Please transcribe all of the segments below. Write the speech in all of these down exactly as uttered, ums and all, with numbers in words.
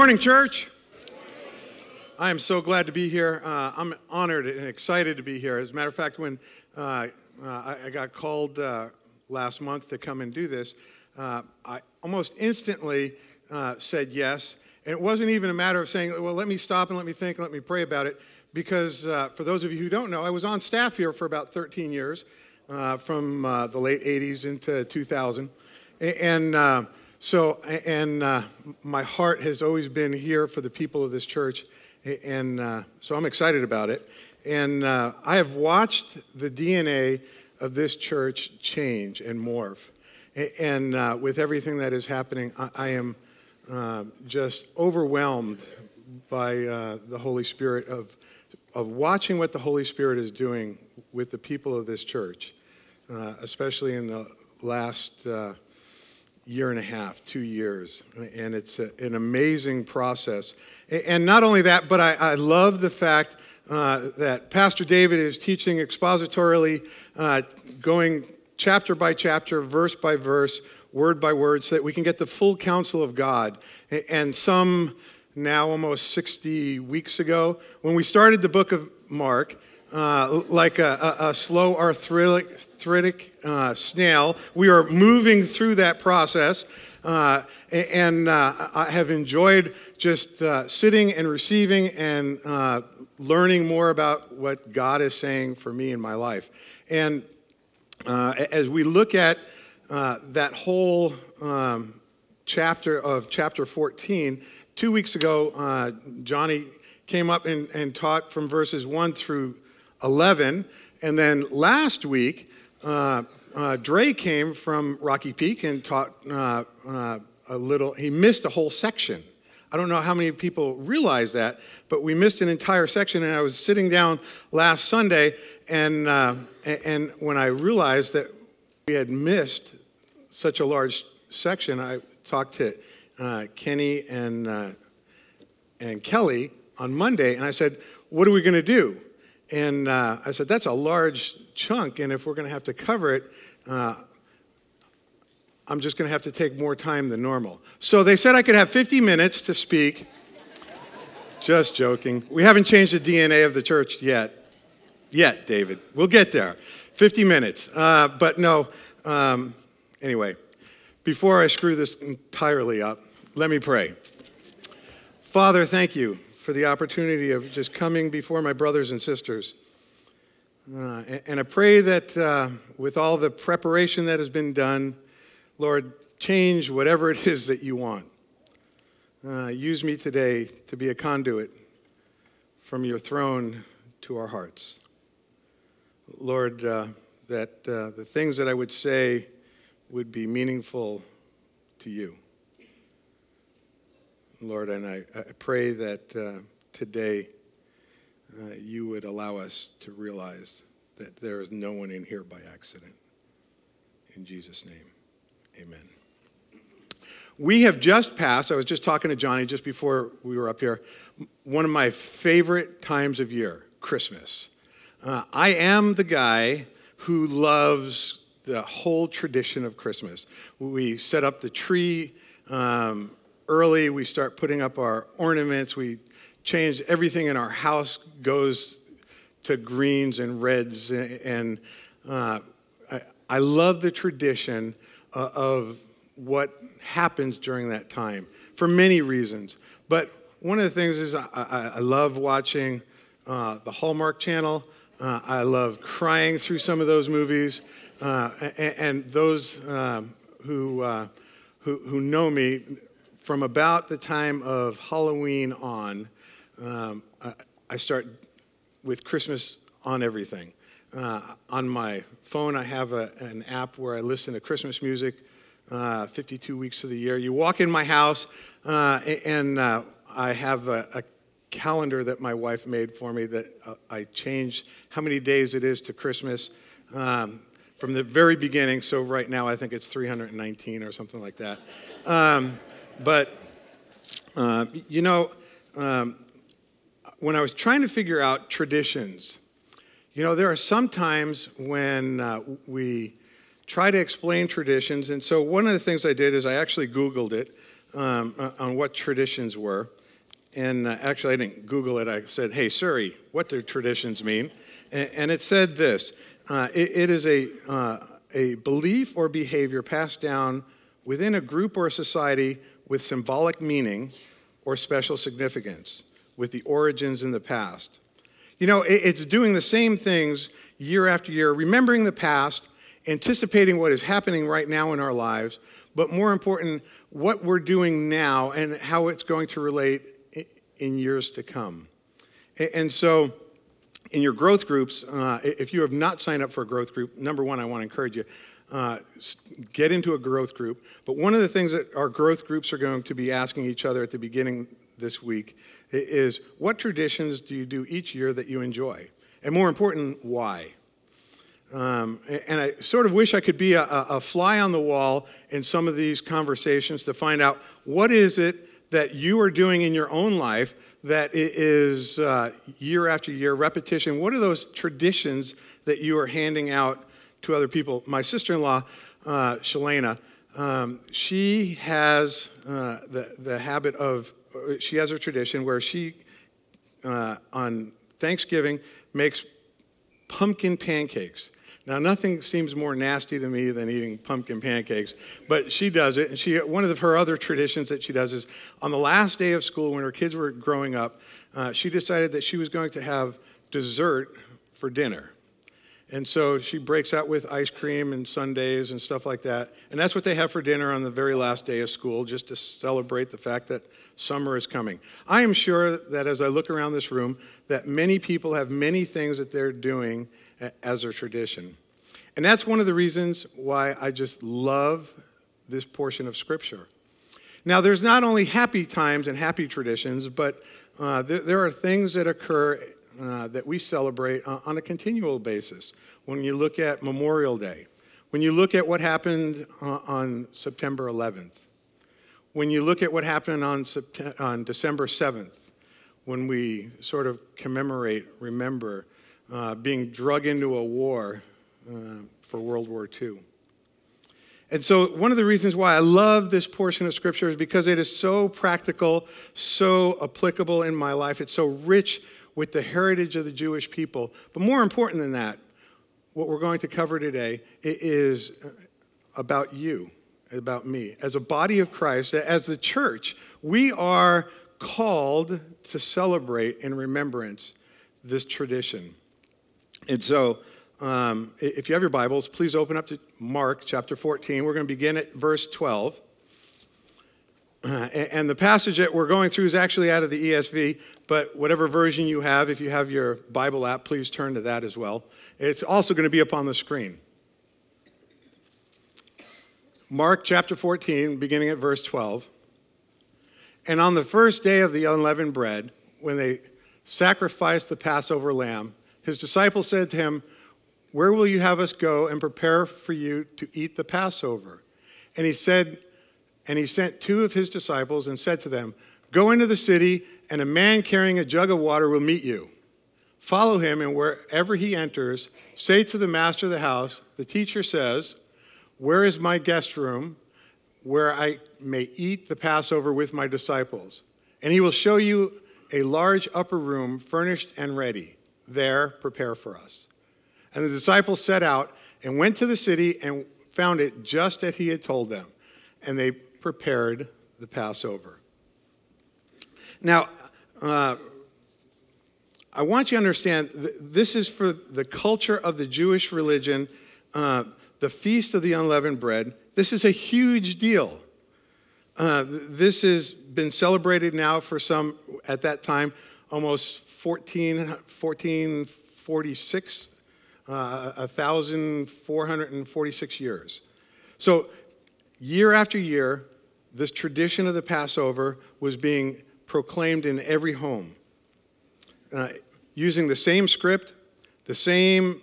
Morning, church. I am so glad to be here. Uh, I'm honored and excited to be here. As a matter of fact, when uh, uh, I, I got called uh, last month to come and do this, uh, I almost instantly uh, said yes. And it wasn't even a matter of saying, well, let me stop and let me think, and let me pray about it. Because uh, for those of you who don't know, I was on staff here for about thirteen years, uh, from uh, the late eighties into two thousand. And... Uh, So, and uh, my heart has always been here for the people of this church, and uh, so I'm excited about it. And uh, I have watched the D N A of this church change and morph. And uh, with everything that is happening, I, I am uh, just overwhelmed by uh, the Holy Spirit, of, of watching what the Holy Spirit is doing with the people of this church, uh, especially in the last... Uh, year and a half, two years, and it's a, an amazing process. And not only that, but I, I love the fact uh, that Pastor David is teaching expositorily, uh, going chapter by chapter, verse by verse, word by word, so that we can get the full counsel of God. And some, now almost sixty weeks ago, when we started the book of Mark, Uh, like a, a, a slow arthritic uh, snail. We are moving through that process, uh, and uh, I have enjoyed just uh, sitting and receiving and uh, learning more about what God is saying for me in my life. And uh, as we look at uh, that whole um, chapter of chapter fourteen, two weeks ago, uh, Johnny came up and, and taught from verses one through eleven, and then last week, uh, uh, Dre came from Rocky Peak and taught uh, uh, a little. He missed a whole section. I don't know how many people realize that, but we missed an entire section, and I was sitting down last Sunday, and uh, and when I realized that we had missed such a large section, I talked to uh, Kenny and, uh, and Kelly on Monday, and I said, what are we going to do? And uh, I said, that's a large chunk, and if we're going to have to cover it, uh, I'm just going to have to take more time than normal. So they said I could have fifty minutes to speak. Just joking. We haven't changed the D N A of the church yet. Yet, David. We'll get there. fifty minutes. Uh, but no, um, anyway, before I screw this entirely up, let me pray. Father, thank you for the opportunity of just coming before my brothers and sisters. Uh, and, and I pray that uh, with all the preparation that has been done, Lord, change whatever it is that you want. Uh, use me today to be a conduit from your throne to our hearts. Lord, uh, that uh, the things that I would say would be meaningful to you. Lord, and I, I pray that uh, today uh, you would allow us to realize that there is no one in here by accident. In Jesus' name, amen. We have just passed, I was just talking to Johnny just before we were up here, one of my favorite times of year, Christmas. Uh, I am the guy who loves the whole tradition of Christmas. We set up the tree, um, early, we start putting up our ornaments, we change everything in our house, goes to greens and reds, and uh, I, I love the tradition uh, of what happens during that time for many reasons. But one of the things is I, I, I love watching uh, the Hallmark Channel. Uh, I love crying through some of those movies, uh, and, and those um, who, uh, who who know me, from about the time of Halloween on, um, I, I start with Christmas on everything. Uh, on my phone, I have a, an app where I listen to Christmas music uh, fifty-two weeks of the year. You walk in my house, uh, and uh, I have a, a calendar that my wife made for me that uh, I change how many days it is to Christmas um, from the very beginning. So right now, I think it's three hundred nineteen or something like that. Um, But, uh, you know, um, when I was trying to figure out traditions, you know, there are some times when uh, we try to explain traditions. And so one of the things I did is I actually Googled it. um, on what traditions were. And uh, actually, I didn't Google it. I said, hey, Siri, what do traditions mean? And, and it said this. Uh, it, it is a uh, a belief or behavior passed down within a group or a society with symbolic meaning or special significance, with the origins in the past. You know, it, it's doing the same things year after year, remembering the past, anticipating what is happening right now in our lives, but more important, what we're doing now and how it's going to relate in years to come. And so in your growth groups, uh, if you have not signed up for a growth group, number one, I want to encourage you, uh, get into a growth group. But one of the things that our growth groups are going to be asking each other at the beginning this week is, what traditions do you do each year that you enjoy? And more important, why? Um, and I sort of wish I could be a, a fly on the wall in some of these conversations to find out what is it that you are doing in your own life that is uh, year after year, repetition. What are those traditions that you are handing out to other people? My sister-in-law, uh, Shalena, um, she has uh, the, the habit of, she has a tradition where she, uh, on Thanksgiving, makes pumpkin pancakes. Now, nothing seems more nasty to me than eating pumpkin pancakes, but she does it. And she, one of her other traditions that she does is on the last day of school when her kids were growing up, uh, she decided that she was going to have dessert for dinner. And so she breaks out with ice cream and sundaes and stuff like that. And that's what they have for dinner on the very last day of school, just to celebrate the fact that summer is coming. I am sure that as I look around this room, that many people have many things that they're doing as a tradition. And that's one of the reasons why I just love this portion of Scripture. Now, there's not only happy times and happy traditions, but uh, there, there are things that occur uh, that we celebrate uh, on a continual basis. When you look at Memorial Day, when you look at what happened uh, on September eleventh, when you look at what happened on, Sept- on December seventh, when we sort of commemorate, remember, Uh, being drug into a war uh, for World War Two. And so one of the reasons why I love this portion of Scripture is because it is so practical, so applicable in my life. It's so rich with the heritage of the Jewish people. But more important than that, what we're going to cover today is about you, about me. As a body of Christ, as the church, we are called to celebrate in remembrance this tradition. And so, um, if you have your Bibles, please open up to Mark chapter fourteen. We're going to begin at verse twelve. Uh, and the passage that we're going through is actually out of the E S V, but whatever version you have, if you have your Bible app, please turn to that as well. It's also going to be up on the screen. Mark chapter fourteen, beginning at verse twelve. And on the first day of the unleavened bread, when they sacrificed the Passover lamb, his disciples said to him, "Where will you have us go and prepare for you to eat the Passover?" And he said, and he sent two of his disciples and said to them, "Go into the city, and a man carrying a jug of water will meet you. Follow him, and wherever he enters, say to the master of the house, 'The teacher says, where is my guest room where I may eat the Passover with my disciples?' And he will show you a large upper room furnished and ready. There, prepare for us." And the disciples set out and went to the city and found it just as he had told them. And they prepared the Passover. Now, uh, I want you to understand, th- this is for the culture of the Jewish religion, uh, the Feast of the Unleavened Bread. This is a huge deal. Uh, this has been celebrated now for some, at that time, almost fourteen forty-six, uh, one thousand four hundred forty-six years. So year after year, this tradition of the Passover was being proclaimed in every home, uh, using the same script, the same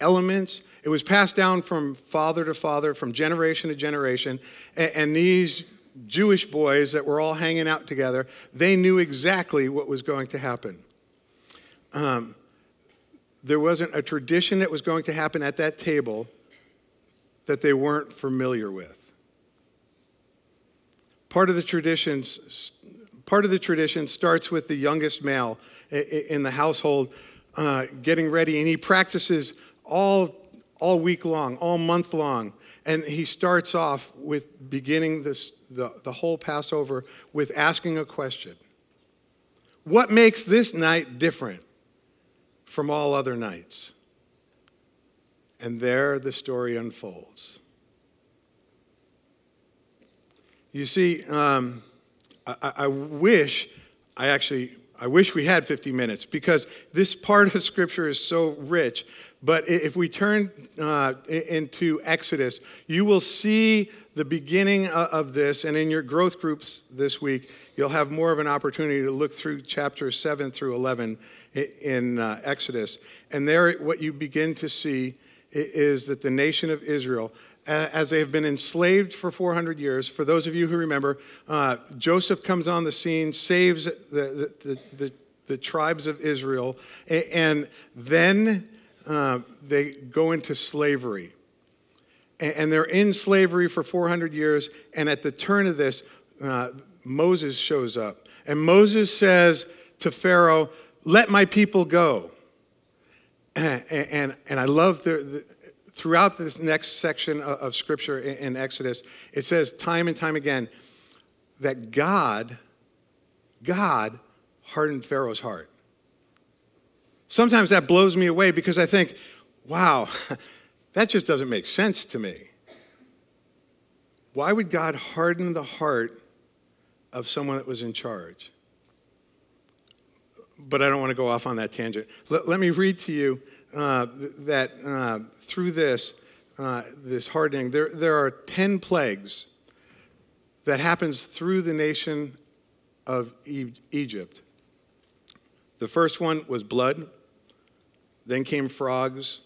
elements. It was passed down from father to father, from generation to generation, and, and these Jewish boys that were all hanging out together, they knew exactly what was going to happen. Um, there wasn't a tradition that was going to happen at that table that they weren't familiar with. Part of the traditions, part of the tradition starts with the youngest male in the household uh, getting ready, and he practices all all week long, all month long, and he starts off with beginning this the, the whole Passover with asking a question. What makes this night different from all other nights? And there the story unfolds. You see, um, I, I wish I actually I wish we had fifty minutes, because this part of Scripture is so rich. But if we turn uh, into Exodus, you will see the beginning of this. And in your growth groups this week, you'll have more of an opportunity to look through chapters seven through eleven in uh, Exodus. And there, what you begin to see is that the nation of Israel, as they have been enslaved for four hundred years. For those of you who remember, uh, Joseph comes on the scene, saves the, the, the, the, the tribes of Israel, and then uh, they go into slavery. And they're in slavery for four hundred years, and at the turn of this, uh, Moses shows up. And Moses says to Pharaoh, "Let my people go." And, and, and I love the... the Throughout this next section of Scripture in Exodus, it says time and time again that God, God hardened Pharaoh's heart. Sometimes that blows me away, because I think, wow, that just doesn't make sense to me. Why would God harden the heart of someone that was in charge? But I don't want to go off on that tangent. Let, let me read to you uh, that... Uh, Through this, uh, this hardening, there there are ten plagues that happens through the nation of e- Egypt. The first one was blood. Then came frogs,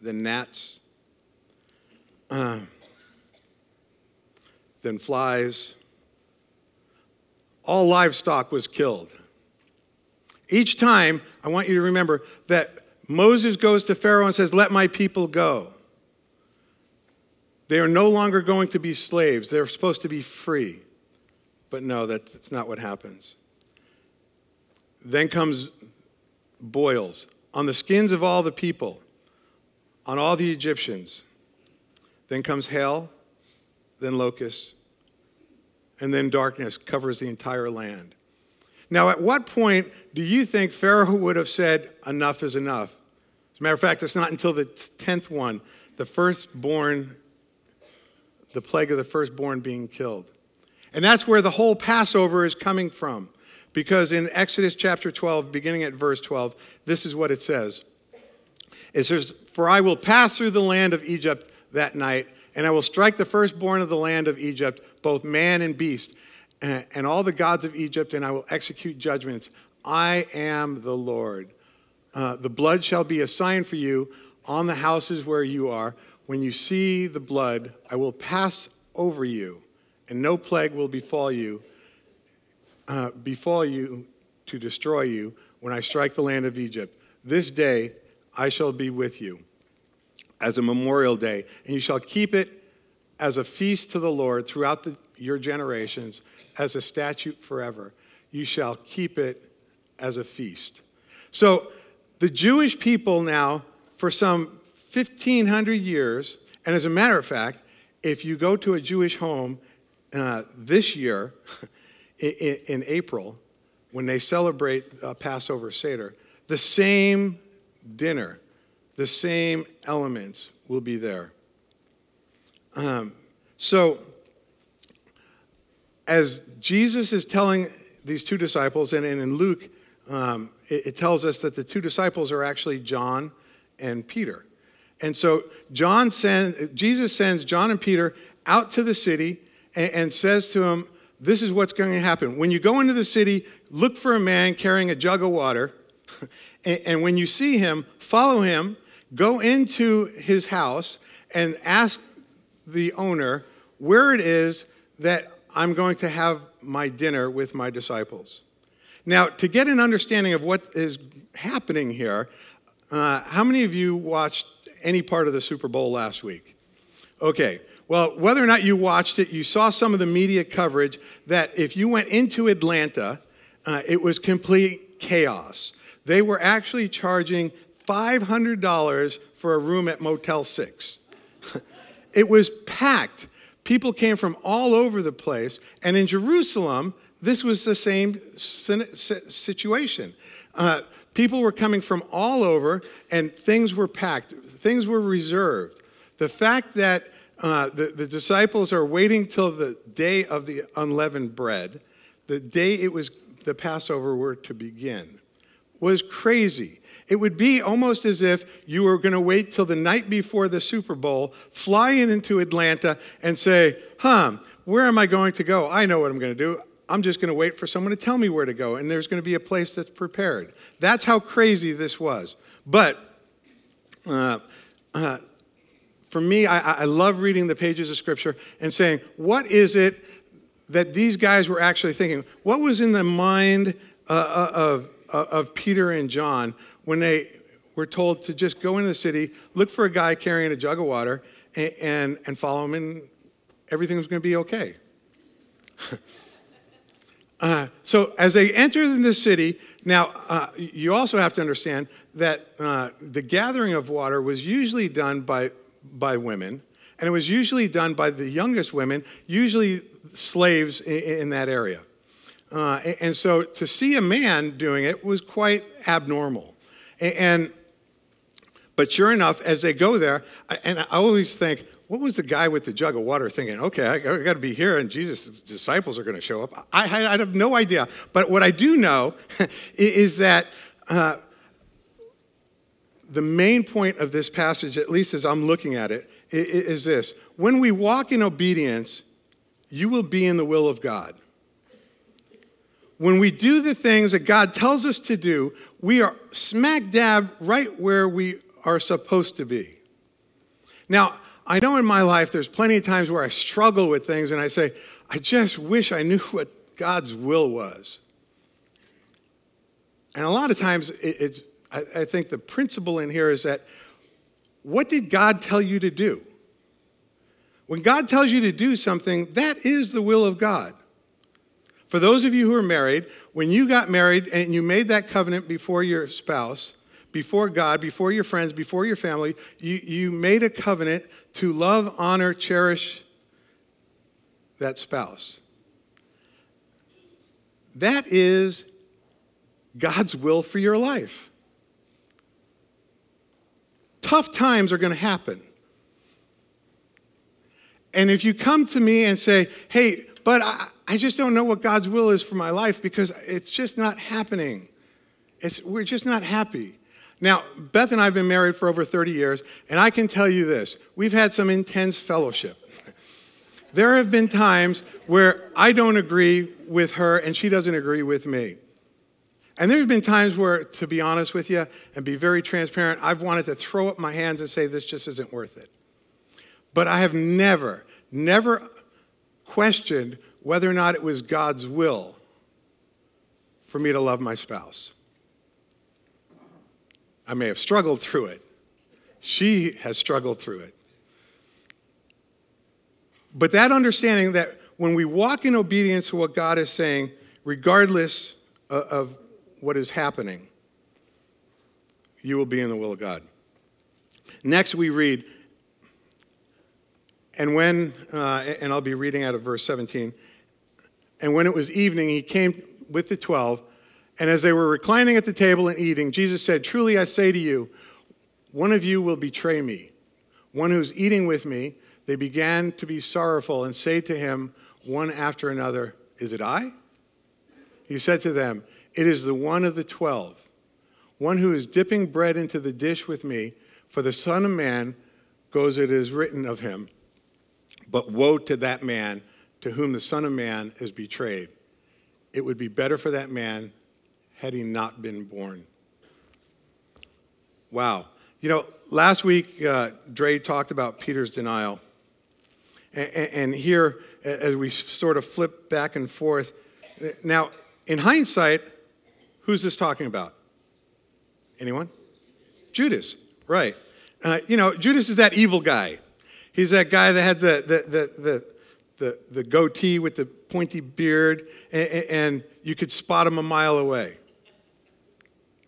then gnats, uh, then flies. All livestock was killed. Each time, I want you to remember that Moses goes to Pharaoh and says, "Let my people go." They are no longer going to be slaves. They're supposed to be free. But no, that, that's not what happens. Then comes boils on the skins of all the people, on all the Egyptians. Then comes hail, then locusts, and then darkness covers the entire land. Now, at what point do you think Pharaoh would have said, "Enough is enough"? As a matter of fact, it's not until the tenth one, the firstborn, the plague of the firstborn being killed. And that's where the whole Passover is coming from. Because in Exodus chapter twelve, beginning at verse twelve, this is what it says. It says, "For I will pass through the land of Egypt that night, and I will strike the firstborn of the land of Egypt, both man and beast, and all the gods of Egypt, and I will execute judgments. I am the Lord. Uh, the blood shall be a sign for you on the houses where you are. When you see the blood, I will pass over you, and no plague will befall you, uh, befall you to destroy you when I strike the land of Egypt. This day I shall be with you as a memorial day, and you shall keep it as a feast to the Lord throughout the, your generations, as a statute forever. You shall keep it as a feast." So the Jewish people now, for some fifteen hundred years, and as a matter of fact, if you go to a Jewish home uh, this year in, in April, when they celebrate uh, Passover Seder, the same dinner, the same elements will be there. Um, so... As Jesus is telling these two disciples, and in Luke, um, it, it tells us that the two disciples are actually John and Peter. And so John send, Jesus sends John and Peter out to the city and, and says to them, "This is what's going to happen. When you go into the city, look for a man carrying a jug of water. and, and when you see him, follow him. Go into his house and ask the owner where it is that I'm going to have my dinner with my disciples." Now, to get an understanding of what is happening here, uh, how many of you watched any part of the Super Bowl last week? Okay, Well, whether or not you watched it, you saw some of the media coverage that if you went into Atlanta, uh, it was complete chaos. They were actually charging five hundred dollars for a room at Motel six. It was packed. People came from all over the place. And in Jerusalem, this was the same situation. Uh, people were coming from all over, and things were packed. Things were reserved. The fact that uh, the, the disciples are waiting till the day of the unleavened bread, the day it was the Passover were to begin, was crazy. It would be almost as if you were going to wait till the night before the Super Bowl, fly in into Atlanta, and say, huh, where am I going to go? I know what I'm going to do. I'm just going to wait for someone to tell me where to go, and there's going to be a place that's prepared. That's how crazy this was. But uh, uh, for me, I, I love reading the pages of Scripture and saying, what is it that these guys were actually thinking? What was in the mind uh, of of Peter and John when they were told to just go into the city, look for a guy carrying a jug of water, and and, and follow him, and everything was going to be okay? uh, so as they enter the city, now uh, you also have to understand that uh, the gathering of water was usually done by by women, and it was usually done by the youngest women, usually slaves in, in that area. Uh, and so to see a man doing it was quite abnormal. And, and but sure enough, as they go there, and I always think, what was the guy with the jug of water thinking? Okay, I, I got to be here, and Jesus' disciples are going to show up. I, I, I have no idea. But what I do know is that uh, the main point of this passage, at least as I'm looking at it, is this: when we walk in obedience, you will be in the will of God. When we do the things that God tells us to do, we are smack dab right where we are supposed to be. Now, I know in my life there's plenty of times where I struggle with things and I say, I just wish I knew what God's will was. And a lot of times, it, it's, I, I think the principle in here is that, what did God tell you to do? When God tells you to do something, that is the will of God. For those of you who are married, when you got married and you made that covenant before your spouse, before God, before your friends, before your family, you, you made a covenant to love, honor, cherish that spouse. That is God's will for your life. Tough times are going to happen. And if you come to me and say, hey, but I... I just don't know what God's will is for my life because it's just not happening. It's, we're just not happy. Now, Beth and I have been married for over thirty years, and I can tell you this. We've had some intense fellowship. There have been times where I don't agree with her and she doesn't agree with me. And there have been times where, to be honest with you and be very transparent, I've wanted to throw up my hands and say, this just isn't worth it. But I have never, never questioned whether or not it was God's will for me to love my spouse. I may have struggled through it. She has struggled through it. But that understanding that when we walk in obedience to what God is saying, regardless of what is happening, you will be in the will of God. Next we read, and when, uh, and I'll be reading out of verse seventeen, and when it was evening, he came with the twelve, and as they were reclining at the table and eating, Jesus said, truly I say to you, one of you will betray me, one who's eating with me. They began to be sorrowful and say to him, one after another, is it I? He said to them, it is the one of the twelve, one who is dipping bread into the dish with me, for the Son of Man goes as it is written of him. But woe to that man to whom the Son of Man is betrayed. It would be better for that man had he not been born. Wow. You know, last week, uh, Dre talked about Peter's denial. And, and here, as we sort of flip back and forth, now, in hindsight, who's this talking about? Anyone? Judas, right. Uh, you know, Judas is that evil guy. He's that guy that had the the the the the, the goatee with the pointy beard, and, and you could spot him a mile away.